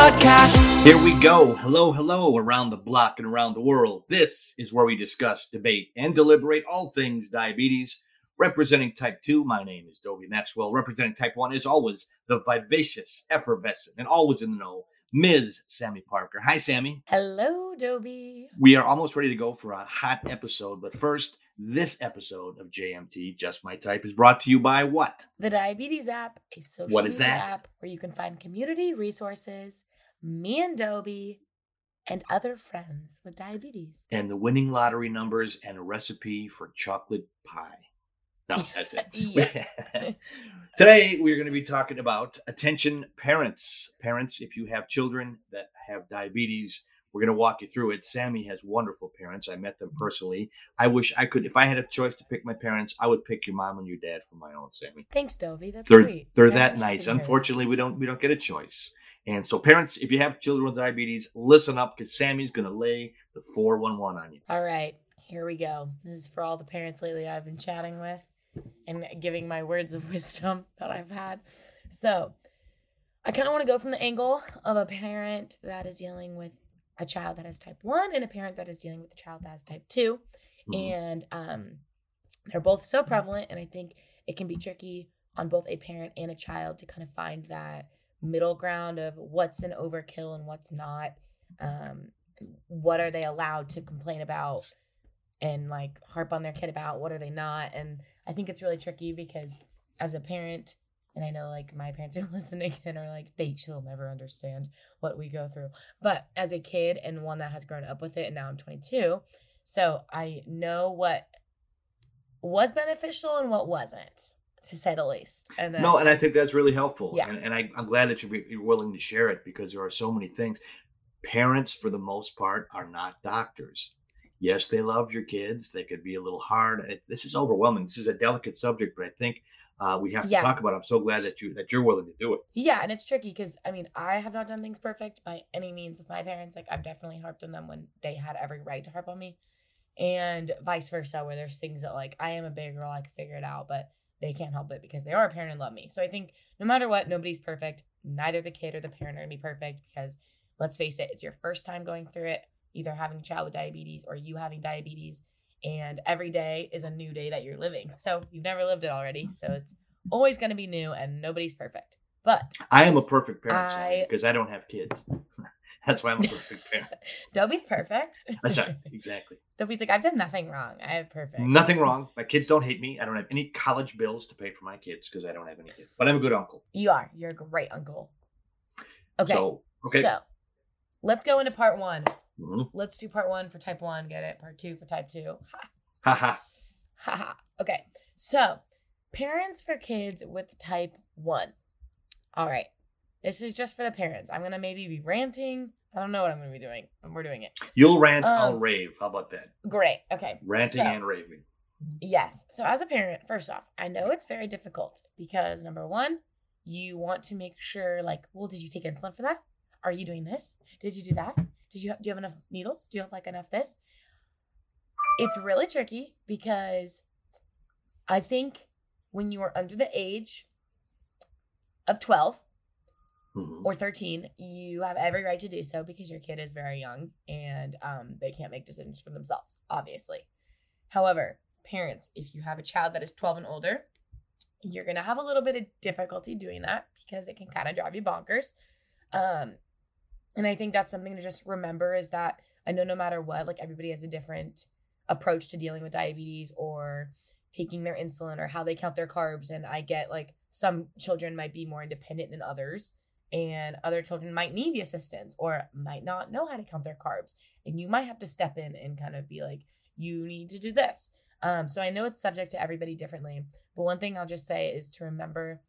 Podcast. Here we go. Hello, hello, around the block and around the world. This is where we discuss, debate, and deliberate all things diabetes. Representing type 2, my name is Dobie Maxwell. Representing type 1 is always the vivacious, effervescent, and always in the know, Ms. Sammy Parker. Hi, Sammy. Hello, Dobie. We are almost ready to go for a hot episode, but first, this episode of JMT, Just My Type, is brought to you by what? The Diabetes App, a social media app where you can find community resources, me and Dobie, and other friends with diabetes. And the winning lottery numbers and a recipe for chocolate pie. No, that's it. Yes. Today, we're going to be talking about attention parents. Parents, if you have children that have diabetes, we're going to walk you through it. Sammy has wonderful parents. I met them personally. I wish I could. If I had a choice to pick my parents, I would pick your mom and your dad for my own, Sammy. Thanks, Dobie. That's sweet. They're that nice. Unfortunately, we don't get a choice. And so parents, if you have children with diabetes, listen up because Sammy's going to lay the 411 on you. All right. Here we go. This is for all the parents lately I've been chatting with and giving my words of wisdom that I've had. So I kind of want to go from the angle of a parent that is dealing with a child that has type 1 and a parent that is dealing with a child that has type 2. Mm-hmm. And they're both so prevalent. And I think it can be tricky on both a parent and a child to kind of find that middle ground of what's an overkill and what's not. What are they allowed to complain about and like harp on their kid about? What are they not? And I think it's really tricky because as a parent, and I know like my parents are listening and are like, they'll never understand what we go through. But as a kid and one that has grown up with it, and now I'm 22. So I know what was beneficial and what wasn't, to say the least. And then, no, and I think that's really helpful. Yeah. And I'm glad that you're willing to share it because there are so many things. Parents, for the most part, are not doctors. Yes, they love your kids. They could be a little hard. This is overwhelming. This is a delicate subject, but I think we have to talk about it. I'm so glad that you're willing to do it. Yeah, and it's tricky because, I mean, I have not done things perfect by any means with my parents. Like, I've definitely harped on them when they had every right to harp on me. And vice versa, where there's things that, like, I am a big girl, I can figure it out, but they can't help it because they are a parent and love me. So I think no matter what, nobody's perfect. Neither the kid or the parent are going to be perfect because, let's face it, it's your first time going through it, either having a child with diabetes or you having diabetes. And every day is a new day that you're living. So you've never lived it already. So it's always going to be new and nobody's perfect. But I am a perfect parent because I don't have kids. That's why I'm a perfect parent. Dobie's perfect. That's right. Exactly. Dobie's like, I've done nothing wrong. I have perfect. Nothing wrong. My kids don't hate me. I don't have any college bills to pay for my kids because I don't have any kids. But I'm a good uncle. You are. You're a great uncle. Okay. So let's go into part one. Mm-hmm. Let's do part one for type 1. Get it? Part 2 for type 2. Ha ha. Ha ha. Okay. So parents for kids with type 1. All right. This is just for the parents. I'm going to maybe be ranting. I don't know what I'm going to be doing. We're doing it. You'll rant. I'll rave. How about that? Great. Okay. Ranting and raving. Yes. So as a parent, first off, I know it's very difficult because number one, you want to make sure like, well, did you take insulin for that? Are you doing this? Did you do that? Do you have enough needles? Do you have like enough this? It's really tricky because I think when you are under the age of 12 or 13, you have every right to do so because your kid is very young and they can't make decisions for themselves, obviously. However, parents, if you have a child that is 12 and older, you're going to have a little bit of difficulty doing that because it can kind of drive you bonkers. And I think that's something to just remember is that I know no matter what, like everybody has a different approach to dealing with diabetes or taking their insulin or how they count their carbs. And I get like some children might be more independent than others and other children might need the assistance or might not know how to count their carbs. And you might have to step in and kind of be like, you need to do this. So I know it's subject to everybody differently, but one thing I'll just say is to remember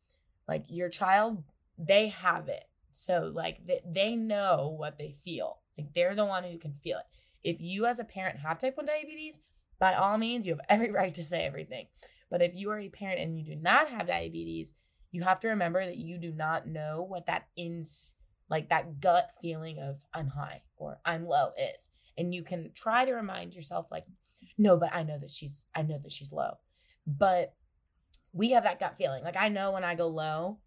like your child, they have it. So like they know what they feel. Like they're the one who can feel it. If you as a parent have type 1 diabetes, by all means, you have every right to say everything. But if you are a parent and you do not have diabetes, you have to remember that you do not know what that that gut feeling of I'm high or I'm low is. And you can try to remind yourself like, no, but I know that she's low. But we have that gut feeling. Like I know when I go low,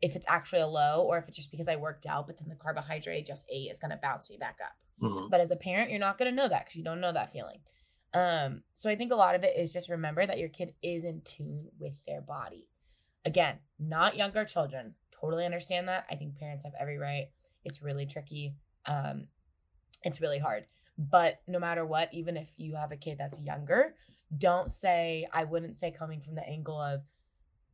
if it's actually a low or if it's just because I worked out, but then the carbohydrate I just ate is going to bounce me back up. Mm-hmm. But as a parent, you're not going to know that because you don't know that feeling. So I think a lot of it is just remember that your kid is in tune with their body. Again, not younger children. Totally understand that. I think parents have every right. It's really tricky. It's really hard. But no matter what, even if you have a kid that's younger, don't say, I wouldn't say coming from the angle of,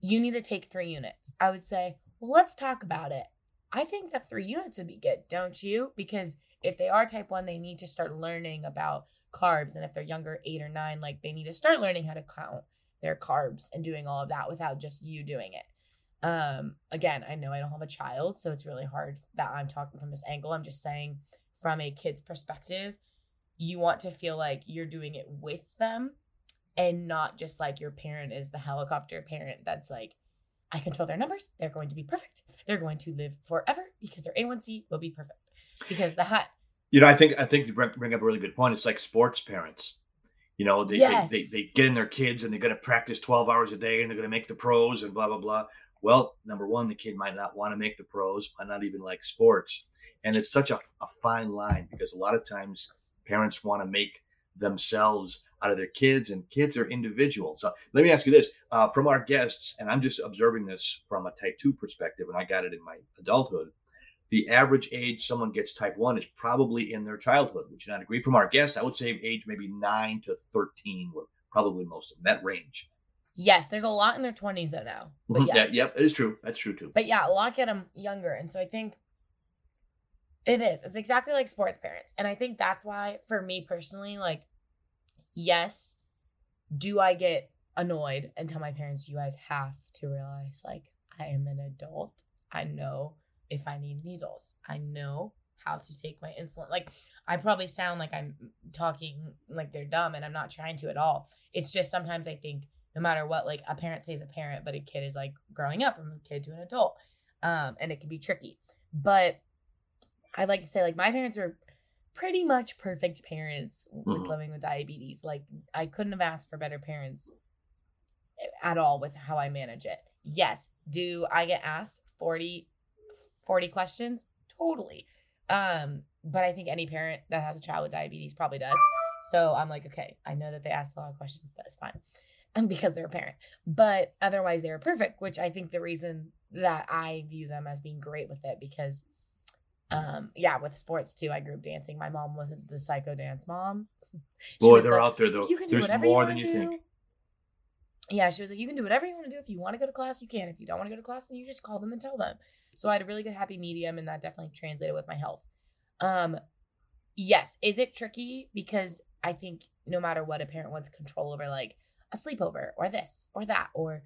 you need to take 3 units. I would say, well, let's talk about it. I think that 3 units would be good, don't you? Because if they are type 1, they need to start learning about carbs. And if they're younger, 8 or 9, like they need to start learning how to count their carbs and doing all of that without just you doing it. Again, I know I don't have a child, so it's really hard that I'm talking from this angle. I'm just saying from a kid's perspective, you want to feel like you're doing it with them and not just like your parent is the helicopter parent that's like, I control their numbers. They're going to be perfect. They're going to live forever because their A1C will be perfect because the hot. You know, I think you bring up a really good point. It's like sports parents. You know, they get in their kids and they're going to practice 12 hours a day and they're going to make the pros and blah, blah, blah. Well, number one, the kid might not want to make the pros, might not even like sports. And it's such a fine line because a lot of times parents want to make themselves out of their kids and kids are individuals. So let me ask you this, from our guests, and I'm just observing this from a type 2 perspective, and I got it in my adulthood. The average age someone gets type 1 is probably in their childhood. Would you not agree? From our guests, I would say age maybe 9 to 13 were probably most of them, that range. Yes, there's a lot in their 20s though now. But yes. Yep, it is true. That's true too. But yeah, a lot get them younger. And so I think it is. It's exactly like sports parents. And I think that's why, for me personally, like, yes, do I get annoyed and tell my parents, you guys have to realize, like, I am an adult. I know if I need needles. I know how to take my insulin. Like, I probably sound like I'm talking like they're dumb, and I'm not trying to at all. It's just sometimes I think no matter what, like, a parent stays a parent, but a kid is, like, growing up from a kid to an adult. And it can be tricky. But I'd like to say, like, my parents were pretty much perfect parents with living with diabetes. Like, I couldn't have asked for better parents at all with how I manage it. Yes. Do I get asked 40 questions? Totally. But I think any parent that has a child with diabetes probably does. So I'm like, okay, I know that they ask a lot of questions, but it's fine. And because they're a parent. But otherwise, they're perfect, which I think the reason that I view them as being great with it because – with sports too, I grew up dancing. My mom wasn't the psycho dance mom. Boy, they're like, out there though. There's more than you think. Yeah, she was like, you can do whatever you want to do. If you want to go to class, you can. If you don't want to go to class, then you just call them and tell them. So I had a really good happy medium, and that definitely translated with my health. Yes, is it tricky? Because I think no matter what, a parent wants control over like a sleepover or this or that, or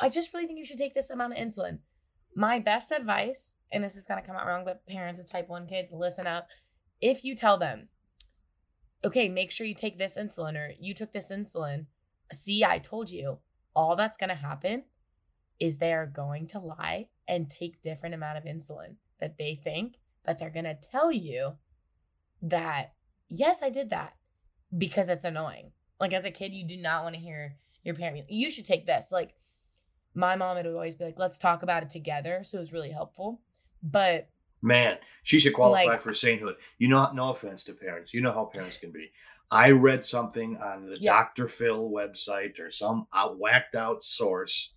I just really think you should take this amount of insulin. My best advice, and this is going to come out wrong, but parents of type 1 kids, listen up. If you tell them, okay, make sure you take this insulin or you took this insulin, see, I told you, all that's going to happen is they are going to lie and take different amount of insulin that they think, but they're going to tell you that, yes, I did that because it's annoying. Like as a kid, you do not want to hear your parent, you should take this. Like, my mom would always be like, let's talk about it together. So it was really helpful. But man, she should qualify for sainthood. You know, no offense to parents. You know how parents can be. I read something on the Dr. Phil website or some whacked out source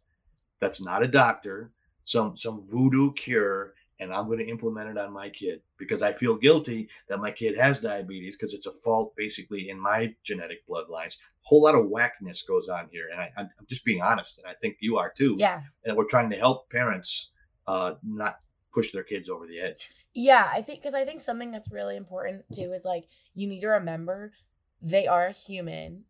that's not a doctor, some voodoo cure, and I'm going to implement it on my kid because I feel guilty that my kid has diabetes because it's a fault basically in my genetic bloodlines. A whole lot of whackness goes on here. And I'm just being honest. And I think you are too. Yeah. And we're trying to help parents not push their kids over the edge. Yeah. I think something that's really important too is like, you need to remember they are human.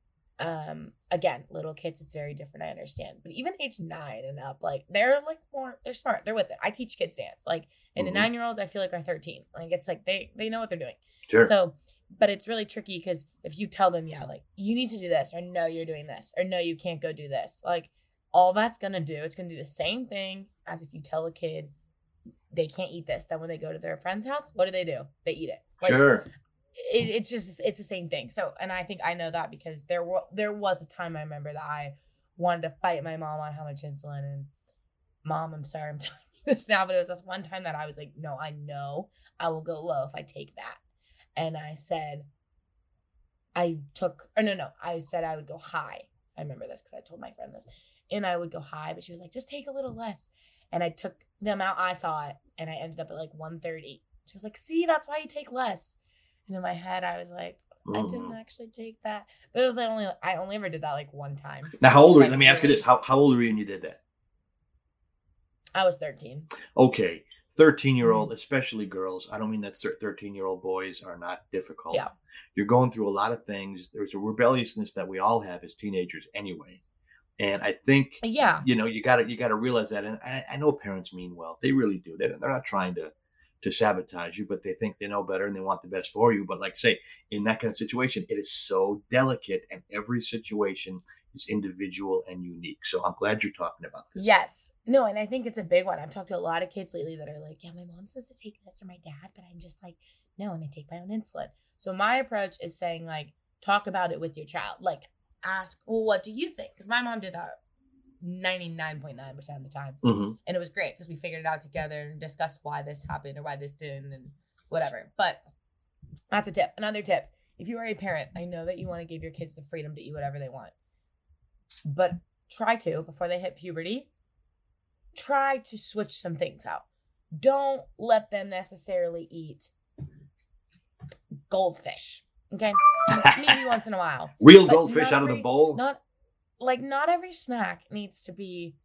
Again, little kids, it's very different. I understand, but even age 9 and up, like they're like more, they're smart. They're with it. I teach kids dance, like, and the 9-year-olds, I feel like are 13. Like, it's like, they know what they're doing. Sure. So, but it's really tricky because if you tell them, yeah, like you need to do this or no, you're doing this or no, you can't go do this. Like all that's going to do, it's going to do the same thing as if you tell a kid they can't eat this. Then when they go to their friend's house, what do? They eat it. Like, sure. It's just, it's the same thing. So, and I think I know that because there was a time I remember that I wanted to fight my mom on how much insulin, and mom, I'm sorry, I'm telling you this now, but it was this one time that I was like, no, I know I will go low if I take that. And I said, I said I would go high. I remember this because I told my friend this. And I would go high, but she was like, just take a little less. And I took the amount I thought, and I ended up at like 130. She was like, see, that's why you take less. And in my head, I was like, I didn't actually take that. But it was like I only ever did that like one time. Now, how old were you? Let me ask you this. How old were you when you did that? I was 13. Okay. 13-year-old, especially girls. I don't mean that 13-year-old boys are not difficult. Yeah. You're going through a lot of things. There's a rebelliousness that we all have as teenagers anyway. And I think, you gotta realize that. And I know parents mean well. They really do. They're not trying to sabotage you, but they think they know better and they want the best for you. But like I say, in that kind of situation, it is so delicate, and every situation is individual and unique. So I'm glad you're talking about this. Yes. No, and I think it's a big one. I've talked to a lot of kids lately that are like, yeah, my mom says to take this, or my dad, but I'm just like, no, and I take my own insulin. So my approach is saying, like, talk about it with your child. Like, ask, well, what do you think? Because my mom did that 99.9% of the time. Mm-hmm. And it was great because we figured it out together and discussed why this happened or why this didn't and whatever. But that's a tip. Another tip. If you are a parent, I know that you want to give your kids the freedom to eat whatever they want. But try to, before they hit puberty, try to switch some things out. Don't let them necessarily eat goldfish. Okay? Maybe once in a while. Real goldfish out of the bowl? Not every snack needs to be,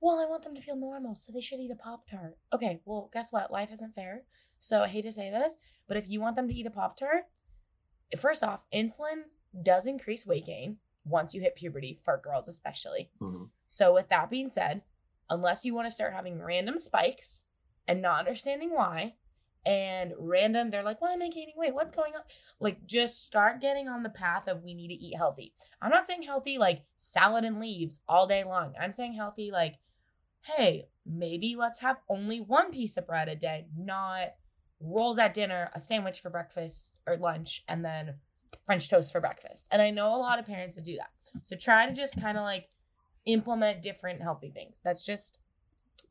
well, I want them to feel normal, so they should eat a Pop-Tart. Okay, well, guess what? Life isn't fair. So I hate to say this, but if you want them to eat a Pop-Tart, first off, insulin does increase weight gain once you hit puberty, for girls especially. Mm-hmm. So with that being said, unless you want to start having random spikes and not understanding why, and random, they're like, why am I gaining weight? What's going on? Like, just start getting on the path of we need to eat healthy. I'm not saying healthy like salad and leaves all day long. I'm saying healthy like, hey, maybe let's have only one piece of bread a day, not rolls at dinner, a sandwich for breakfast or lunch, and then French toast for breakfast. And I know a lot of parents that do that. So try to just kind of like implement different healthy things. That's just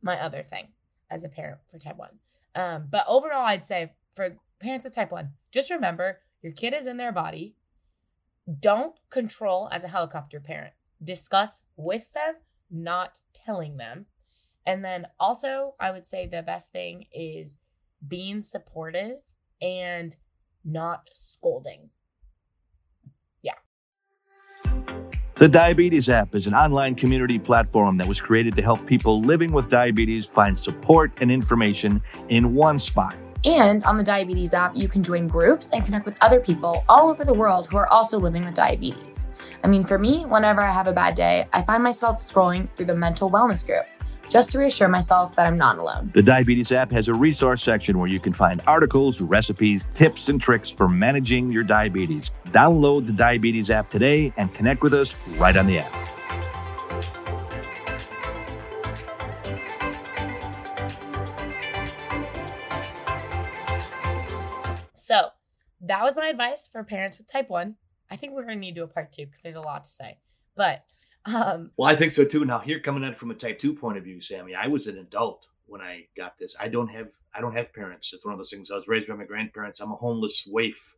my other thing as a parent for type 1. But overall, I'd say for parents with type 1, just remember your kid is in their body. Don't control as a helicopter parent. Discuss with them, not telling them. And then also, I would say the best thing is being supportive and not scolding. The Diabetes App is an online community platform that was created to help people living with diabetes find support and information in one spot. And on the Diabetes App, you can join groups and connect with other people all over the world who are also living with diabetes. I mean, for me, whenever I have a bad day, I find myself scrolling through the mental wellness group just to reassure myself that I'm not alone. The Diabetes App has a resource section where you can find articles, recipes, tips, and tricks for managing your diabetes. Download the Diabetes App today and connect with us right on the app. So that was my advice for parents with type 1. I think we're going to need to do a part 2 because there's a lot to say. But I think so too. Now, here, coming in from a type 2 point of view, Sammy, I was an adult when I got this. I don't have parents. It's one of those things. I was raised by my grandparents. I'm a homeless waif,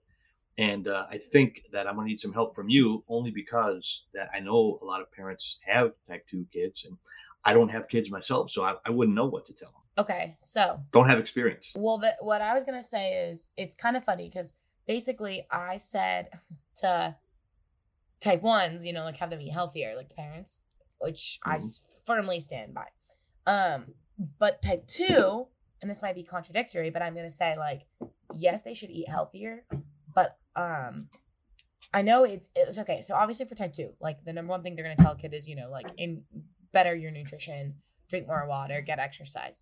and I think that I'm going to need some help from you, only because that I know a lot of parents have type 2 kids, and I don't have kids myself, so I wouldn't know what to tell them. Okay, so don't have experience. Well, what I was going to say is it's kind of funny because basically I said to type 1s, you know, like have them eat healthier, like parents, which I firmly stand by. But type 2, and this might be contradictory, but I'm going to say like, yes, they should eat healthier, but I know it's okay. So obviously for type 2, like the number one thing they're going to tell a kid is, you know, like in better your nutrition, drink more water, get exercise.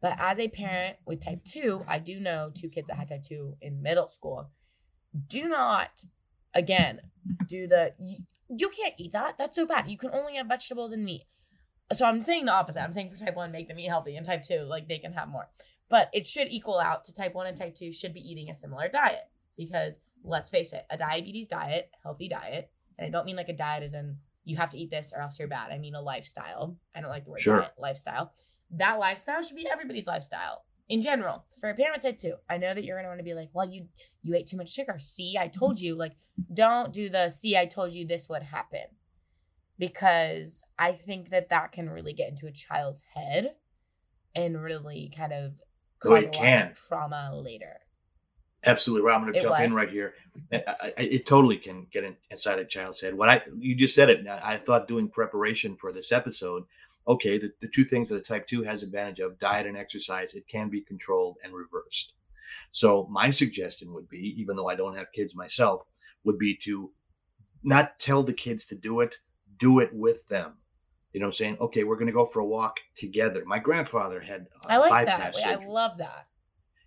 But as a parent with type 2, I do know 2 kids that had type 2 in middle school. Do not, again, you can't eat that. That's so bad. You can only have vegetables and meat. So I'm saying the opposite. I'm saying for type 1, make them eat healthy, and type 2, like they can have more. But it should equal out to type 1 and type 2 should be eating a similar diet because let's face it, a diabetes diet, healthy diet, and I don't mean like a diet as in you have to eat this or else you're bad. I mean a lifestyle. I don't like the word diet, lifestyle. that lifestyle should be everybody's lifestyle in general. For a parent type 2, I know that you're going to want to be like, well, you ate too much sugar. See, I told you. Like, don't do the, see, I told you this would happen. Because I think that that can really get into a child's head and really kind of cause a lot of trauma later. Absolutely right. I'm going to jump in right here. It totally can get inside a child's head. You just said it. I thought doing preparation for this episode, okay, the two things that a type 2 has advantage of, diet and exercise, it can be controlled and reversed. So my suggestion would be, even though I don't have kids myself, would be to not tell the kids to do it with them. You know what I'm saying? Okay, we're going to go for a walk together. My grandfather had bypass surgery. I love that.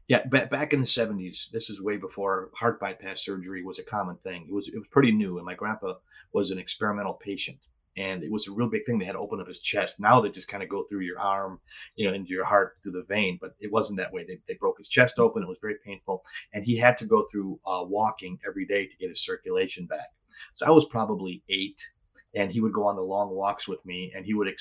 Yeah, back in the 70s, this is way before heart bypass surgery was a common thing. It was pretty new, and my grandpa was an experimental patient, and it was a real big thing. They had to open up his chest. Now they just kind of go through your arm, you know, into your heart, through the vein, but it wasn't that way. They broke his chest open. It was very painful, and he had to go through walking every day to get his circulation back. So I was probably 8, and he would go on the long walks with me, and he would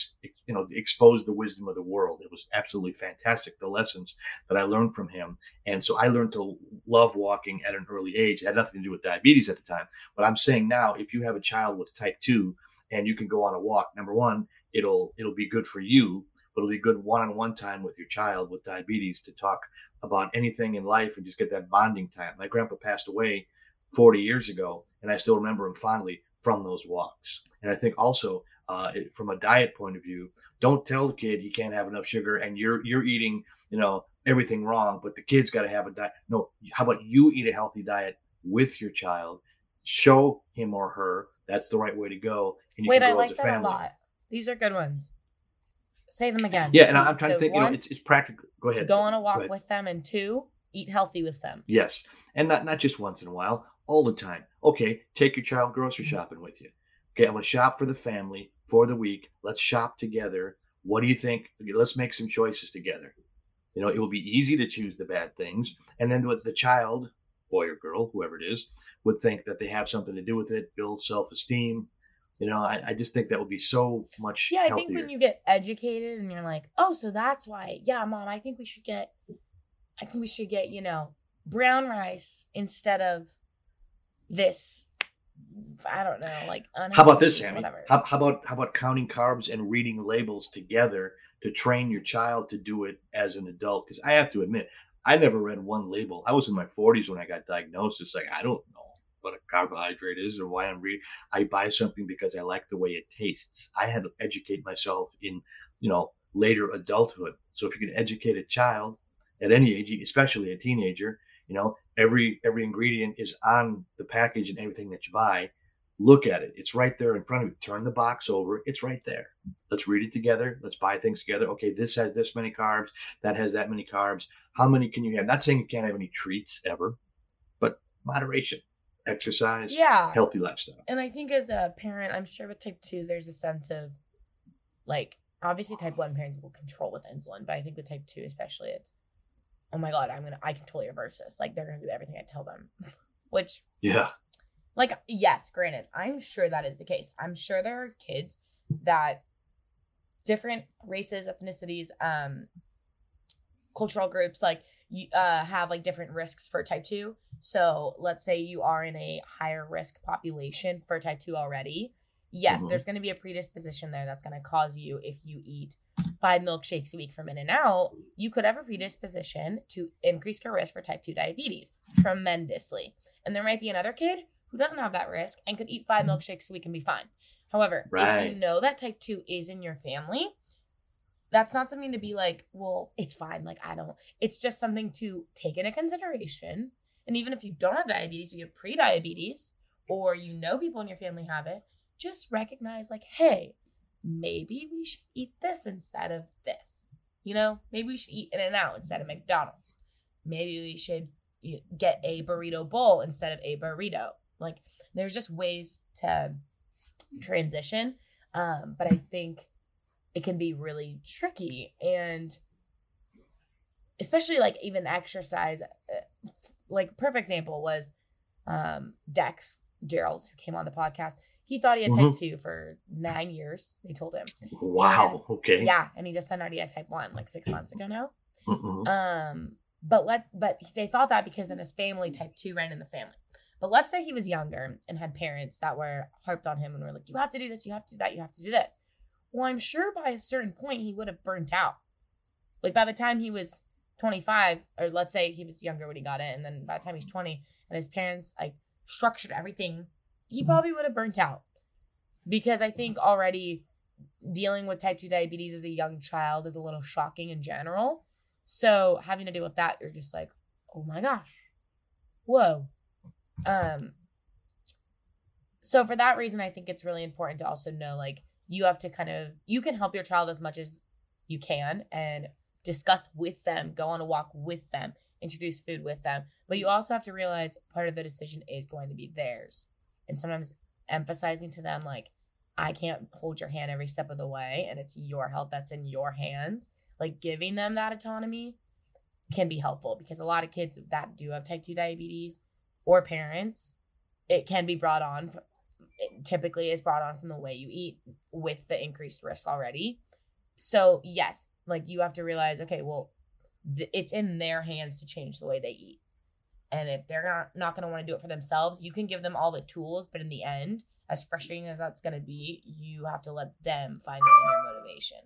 expose the wisdom of the world. It was absolutely fantastic, the lessons that I learned from him. And so I learned to love walking at an early age. It had nothing to do with diabetes at the time. But I'm saying now, if you have a child with type 2 and you can go on a walk, number one, it'll be good for you, but it'll be good one-on-one time with your child with diabetes to talk about anything in life and just get that bonding time. My grandpa passed away 40 years ago, and I still remember him fondly from those walks. And I think also from a diet point of view, don't tell the kid he can't have enough sugar and you're eating, you know, everything wrong, but the kid's got to have a diet. No, how about you eat a healthy diet with your child? Show him or her that's the right way to go. And you can grow as a family. Wait, I like that a lot. These are good ones. Say them again. Yeah, and I'm trying to think, one, you know, it's practical. Go ahead. Go on a walk with them, and 2, eat healthy with them. Yes, and not just once in a while, all the time. Okay, take your child grocery shopping with you. Okay, I'm going to shop for the family for the week. Let's shop together. What do you think? Let's make some choices together. You know, it will be easy to choose the bad things. And then with the child, boy or girl, whoever it is, would think that they have something to do with it, build self-esteem. You know, I just think that would be so much healthier. I think when you get educated and you're like, oh, so that's why. Yeah, Mom, I think we should get, you know, brown rice instead of this. I don't know, like unhealthy. How about this, Sammy? How about counting carbs and reading labels together to train your child to do it as an adult? Because I have to admit, I never read one label. I was in my 40s when I got diagnosed. It's like, I don't know what a carbohydrate is or why I'm reading. I buy something because I like the way it tastes. I had to educate myself in, you know, later adulthood. So if you can educate a child at any age, especially a teenager, you know, every ingredient is on the package and everything that you buy. Look at it. It's right there in front of you. Turn the box over. It's right there. Let's read it together. Let's buy things together. Okay, this has this many carbs. That has that many carbs. How many can you have? Not saying you can't have any treats ever, but moderation, exercise, healthy lifestyle. And I think as a parent, I'm sure with type 2, there's a sense of, like, obviously type 1 parents will control with insulin, but I think with type 2 especially, it's, oh my God, I can totally reverse this. Like, they're going to do everything I tell them, which, yeah, like, yes, granted, I'm sure that is the case. I'm sure there are kids that different races, ethnicities, cultural groups, like you have like different risks for type 2. So let's say you are in a higher risk population for type 2 already. Yes, mm-hmm. There's going to be a predisposition there that's going to cause you, if you eat 5 milkshakes a week from In-N-Out, you could have a predisposition to increase your risk for type 2 diabetes tremendously. And there might be another kid who doesn't have that risk and could eat 5 milkshakes a week and be fine. However, if you know that type 2 is in your family, that's not something to be like, well, it's fine. Like, it's just something to take into consideration. And even if you don't have diabetes, but you have pre-diabetes, or you know people in your family have it, just recognize, like, hey, maybe we should eat this instead of this. You know, maybe we should eat In-N-Out instead of McDonald's. Maybe we should get a burrito bowl instead of a burrito. Like, there's just ways to transition. But I think it can be really tricky. And especially, like, even exercise, like, perfect example was Dex Gerald, who came on the podcast, he thought he had type 2 for 9 years. They told him. Wow. And, okay. Yeah. And he just found out he had type 1 like 6 months ago now. Mm-hmm. But they thought that because in his family, type 2 ran in the family. But let's say he was younger and had parents that were harped on him and were like, you have to do this, you have to do that, you have to do this. Well, I'm sure by a certain point, he would have burnt out. Like by the time he was 25, or let's say he was younger when he got it, and then by the time he's 20 and his parents like structured everything, he probably would have burnt out. Because I think already dealing with type 2 diabetes as a young child is a little shocking in general. So having to deal with that, you're just like, oh my gosh, whoa. So for that reason, I think it's really important to also know, like, you have to kind of, you can help your child as much as you can and discuss with them, go on a walk with them, introduce food with them. But you also have to realize part of the decision is going to be theirs. And sometimes emphasizing to them, like, I can't hold your hand every step of the way, and it's your health that's in your hands. Like giving them that autonomy can be helpful, because a lot of kids that do have type 2 diabetes or parents, it can be brought on. It typically is brought on from the way you eat with the increased risk already. So yes, like you have to realize, okay, well, it's in their hands to change the way they eat. And if they're not going to want to do it for themselves, you can give them all the tools. But in the end, as frustrating as that's going to be, you have to let them find the inner motivation.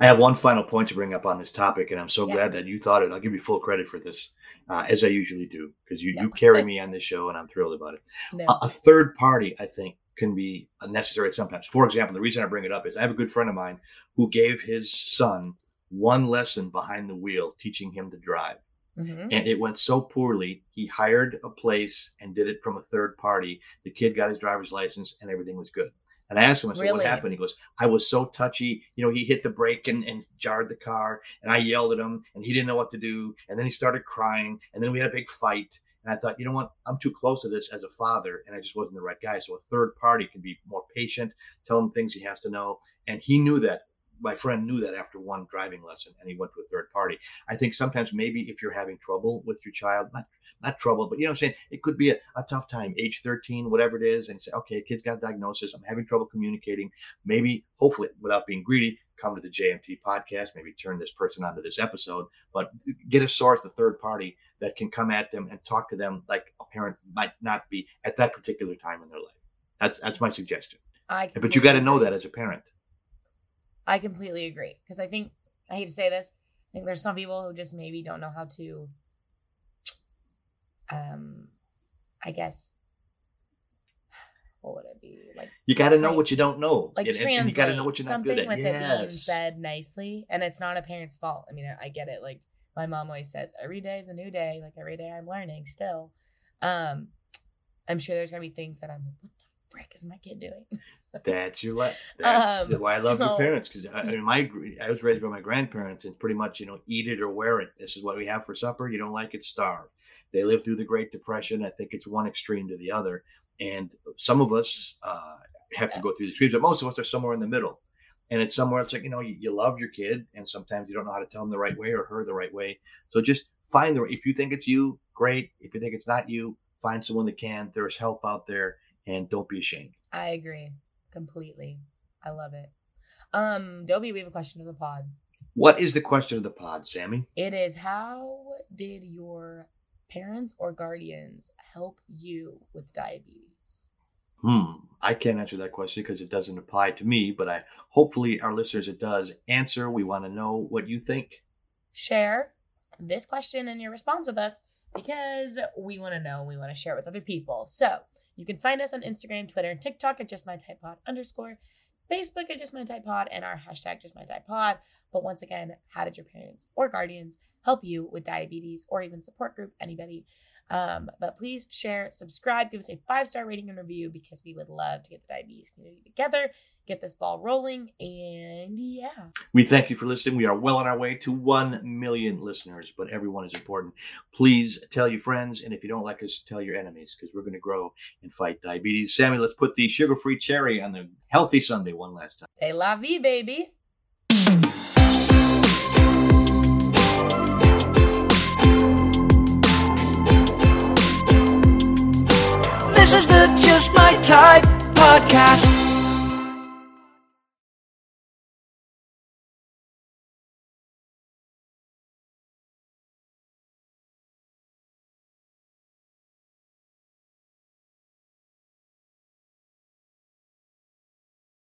I have one final point to bring up on this topic, and I'm so glad that you thought it. I'll give you full credit for this, as I usually do, because you carry me on this show, and I'm thrilled about it. No. A third party, I think, can be necessary sometimes. For example, the reason I bring it up is I have a good friend of mine who gave his son one lesson behind the wheel, teaching him to drive. Mm-hmm. And it went so poorly, he hired a place and did it from a third party. The kid got his driver's license, and everything was good. And I asked him, I said, what happened? He goes, I was so touchy. You know, he hit the brake and jarred the car, and I yelled at him, and he didn't know what to do. And then he started crying, and then we had a big fight. And I thought, you know what? I'm too close to this as a father, and I just wasn't the right guy. So a third party can be more patient, tell him things he has to know. And he knew that. My friend knew that after one driving lesson, and he went to a third party. I think sometimes maybe if you're having trouble with your child, not trouble, but you know what I'm saying? It could be a tough time, age 13, whatever it is, and say, okay, kid's got a diagnosis. I'm having trouble communicating. Maybe, hopefully, without being greedy, come to the JMT podcast, maybe turn this person onto this episode, but get a source, a third party that can come at them and talk to them like a parent might not be at that particular time in their life. That's my suggestion. But you got to know that as a parent. I completely agree, because I think, I hate to say this, I think there's some people who just maybe don't know how to, I guess, what would it be? Like, you got to know what you don't know. Like, and you got to know what you're not good at. Something with it being said nicely, and it's not a parent's fault. I mean, I get it. Like, my mom always says, every day is a new day. Like, every day I'm learning still. I'm sure there's going to be things that I'm like, what the frick is my kid doing? That's your life. That's why I love your parents, because I was raised by my grandparents, and pretty much, you know, eat it or wear it. This is what we have for supper. You don't like it, starve. They lived through the Great Depression. I think it's one extreme to the other, and some of us have to go through the extremes, but most of us are somewhere in the middle. And it's somewhere it's like, you know, you love your kid, and sometimes you don't know how to tell him the right way or her the right way. So just find if you think it's you, great. If you think it's not you, find someone that can. There's help out there, and don't be ashamed. I agree. Completely. I love it. Dobie, we have a question of the pod. What is the question of the pod, Sammy? It is, how did your parents or guardians help you with diabetes? I can't answer that question because it doesn't apply to me, but hopefully our listeners, it does. Answer. We want to know what you think. Share this question and your response with us, because we want to know, we want to share it with other people. So you can find us on Instagram, Twitter, and TikTok at JustMyTypePod_, Facebook at JustMyTypePod, and our hashtag JustMyTypePod. But once again, how did your parents or guardians help you with diabetes, or even support group, anybody? But please share, subscribe, give us a 5-star rating and review, because we would love to get the diabetes community together, get this ball rolling, and yeah. We thank you for listening. We are well on our way to 1 million listeners, but everyone is important. Please tell your friends, and if you don't like us, tell your enemies, because we're going to grow and fight diabetes. Sammy, let's put the sugar-free cherry on the healthy Sunday one last time. C'est la vie, baby. This is the Just My Type podcast.